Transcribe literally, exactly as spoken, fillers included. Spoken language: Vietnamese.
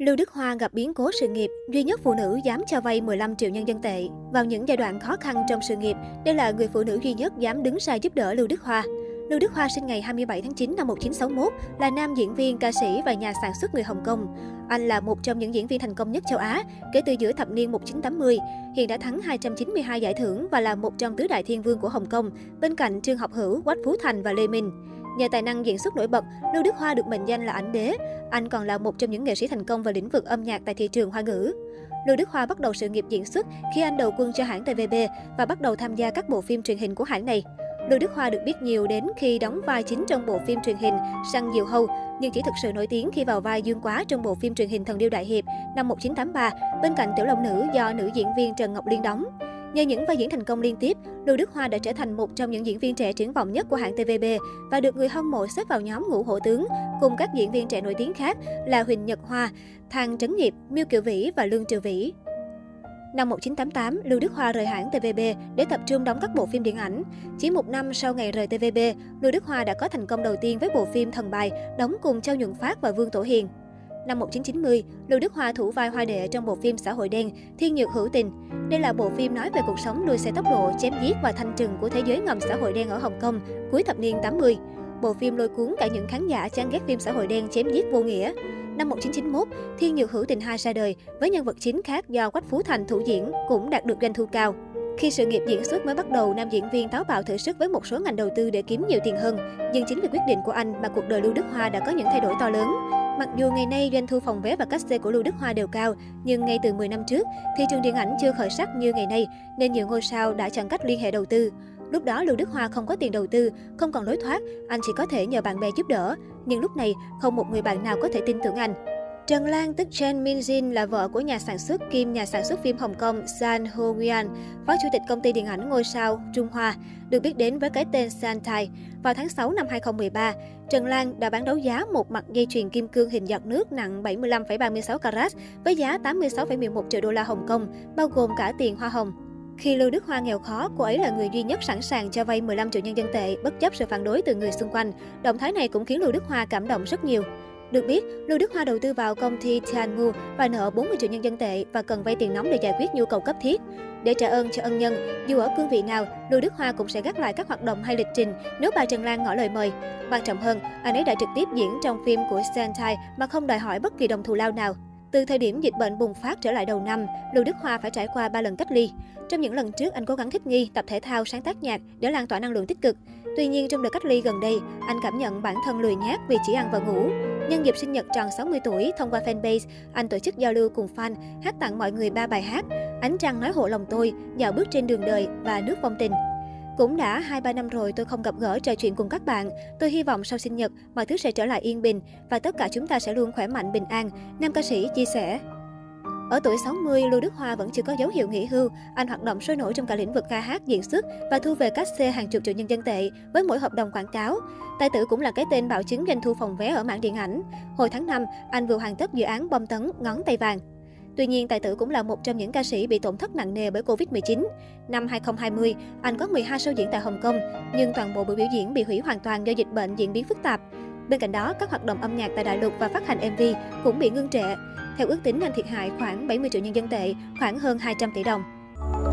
Lưu Đức Hoa gặp biến cố sự nghiệp, duy nhất phụ nữ dám cho vay mười lăm triệu nhân dân tệ. Vào những giai đoạn khó khăn trong sự nghiệp, đây là người phụ nữ duy nhất dám đứng ra giúp đỡ Lưu Đức Hoa. Lưu Đức Hoa sinh ngày hai mươi bảy tháng chín năm một nghìn chín trăm sáu mươi mốt, là nam diễn viên, ca sĩ và nhà sản xuất người Hồng Kông. Anh là một trong những diễn viên thành công nhất châu Á kể từ giữa thập niên một nghìn chín trăm tám mươi. Hiện đã thắng hai trăm chín mươi hai giải thưởng và là một trong tứ đại thiên vương của Hồng Kông, bên cạnh Trương Học Hữu, Quách Phú Thành và Lê Minh. Nhờ tài năng diễn xuất nổi bật, Lưu Đức Hoa được mệnh danh là ảnh đế. Anh còn là một trong những nghệ sĩ thành công về lĩnh vực âm nhạc tại thị trường Hoa ngữ. Lưu Đức Hoa bắt đầu sự nghiệp diễn xuất khi anh đầu quân cho hãng T V B và bắt đầu tham gia các bộ phim truyền hình của hãng này. Lưu Đức Hoa được biết nhiều đến khi đóng vai chính trong bộ phim truyền hình Săn Diều Hâu, nhưng chỉ thực sự nổi tiếng khi vào vai Dương Quá trong bộ phim truyền hình Thần Điêu Đại Hiệp năm một nghìn chín trăm tám mươi ba bên cạnh Tiểu Long Nữ do nữ diễn viên Trần Ngọc Liên đóng. Nhờ những vai diễn thành công liên tiếp, Lưu Đức Hoa đã trở thành một trong những diễn viên trẻ triển vọng nhất của hãng T V B và được người hâm mộ xếp vào nhóm Ngũ Hổ Tướng cùng các diễn viên trẻ nổi tiếng khác là Huỳnh Nhật Hoa, Thang Trấn Nghiệp, Miêu Kiều Vĩ và Lương Triều Vĩ. Năm một nghìn chín trăm tám mươi tám, Lưu Đức Hoa rời hãng T V B để tập trung đóng các bộ phim điện ảnh. Chỉ một năm sau ngày rời T V B, Lưu Đức Hoa đã có thành công đầu tiên với bộ phim Thần Bài, đóng cùng Châu Nhuận Phát và Vương Tổ Hiền. Năm một nghìn chín trăm chín mươi, Lưu Đức Hoa thủ vai Hoa Đệ trong bộ phim xã hội đen Thiên Nhược Hữu Tình. Đây là bộ phim nói về cuộc sống đua xe tốc độ, chém giết và thanh trừng của thế giới ngầm xã hội đen ở Hồng Kông cuối thập niên tám mươi. Bộ phim lôi cuốn cả những khán giả chán ghét phim xã hội đen chém giết vô nghĩa. Năm một nghìn chín trăm chín mươi mốt, Thiên Nhược Hữu Tình hai ra đời với nhân vật chính khác do Quách Phú Thành thủ diễn cũng đạt được doanh thu cao. Khi sự nghiệp diễn xuất mới bắt đầu, nam diễn viên táo bạo thử sức với một số ngành đầu tư để kiếm nhiều tiền hơn. Nhưng chính vì quyết định của anh mà cuộc đời Lưu Đức Hoa đã có những thay đổi to lớn. Mặc dù ngày nay doanh thu phòng vé và cát-xê của Lưu Đức Hoa đều cao, nhưng ngay từ mười năm trước, thị trường điện ảnh chưa khởi sắc như ngày nay, nên nhiều ngôi sao đã chọn cách liên hệ đầu tư. Lúc đó, Lưu Đức Hoa không có tiền đầu tư, không còn lối thoát, anh chỉ có thể nhờ bạn bè giúp đỡ. Nhưng lúc này, không một người bạn nào có thể tin tưởng anh. Trần Lan tức Chen Minjin là vợ của nhà sản xuất kiêm nhà sản xuất phim Hồng Kông San Ho Nguyen, phó chủ tịch công ty điện ảnh ngôi sao Trung Hoa, được biết đến với cái tên Sanh Tại. Vào tháng sáu năm hai nghìn không trăm mười ba, Trần Lan đã bán đấu giá một mặt dây chuyền kim cương hình giọt nước nặng bảy mươi lăm phẩy ba mươi sáu carat với giá tám mươi sáu phẩy mười một triệu đô la Hồng Kông, bao gồm cả tiền hoa hồng. Khi Lưu Đức Hoa nghèo khó, cô ấy là người duy nhất sẵn sàng cho vay mười lăm triệu nhân dân tệ bất chấp sự phản đối từ người xung quanh. Động thái này cũng khiến Lưu Đức Hoa cảm động rất nhiều. Được biết, Lưu Đức Hoa đầu tư vào công ty Tianmu và nợ bốn mươi triệu nhân dân tệ và cần vay tiền nóng để giải quyết nhu cầu cấp thiết. Để trả ơn cho ân nhân, dù ở cương vị nào, Lưu Đức Hoa cũng sẽ gác lại các hoạt động hay lịch trình nếu bà Trần Lan ngỏ lời mời. Quan trọng hơn, anh ấy đã trực tiếp diễn trong phim của Sanh Tại mà không đòi hỏi bất kỳ đồng thù lao nào. Từ thời điểm dịch bệnh bùng phát trở lại đầu năm, Lưu Đức Hoa phải trải qua ba lần cách ly. Trong những lần trước, anh cố gắng thích nghi, tập thể thao, sáng tác nhạc để lan tỏa năng lượng tích cực. Tuy nhiên, trong đợt cách ly gần đây, anh cảm nhận bản thân lười nhác vì chỉ ăn và ngủ. Nhân dịp sinh nhật tròn sáu mươi tuổi, thông qua fanpage, anh tổ chức giao lưu cùng fan, hát tặng mọi người ba bài hát, Ánh Trăng Nói Hộ Lòng Tôi, Dạo Bước Trên Đường Đời và Nước Vong Tình. Cũng đã hai ba năm rồi tôi không gặp gỡ trò chuyện cùng các bạn. Tôi hy vọng sau sinh nhật, mọi thứ sẽ trở lại yên bình và tất cả chúng ta sẽ luôn khỏe mạnh, bình an, nam ca sĩ chia sẻ. Ở tuổi sáu mươi, Lưu Đức Hoa vẫn chưa có dấu hiệu nghỉ hưu. Anh hoạt động sôi nổi trong cả lĩnh vực ca hát, diễn xuất và thu về cát-xê hàng chục triệu nhân dân tệ với mỗi hợp đồng quảng cáo. Tài tử cũng là cái tên bảo chứng doanh thu phòng vé ở mảng điện ảnh. Hồi tháng năm, anh vừa hoàn tất dự án bom tấn Ngón Tay Vàng. Tuy nhiên, tài tử cũng là một trong những ca sĩ bị tổn thất nặng nề bởi Covid mười chín. Năm hai nghìn không trăm hai mươi, anh có mười hai show diễn tại Hồng Kông, nhưng toàn bộ buổi biểu diễn bị hủy hoàn toàn do dịch bệnh diễn biến phức tạp. Bên cạnh đó, các hoạt động âm nhạc tại đại lục và phát hành em vê cũng bị ngưng trệ. Theo ước tính, anh thiệt hại khoảng bảy mươi triệu nhân dân tệ, khoảng hơn hai trăm tỷ đồng.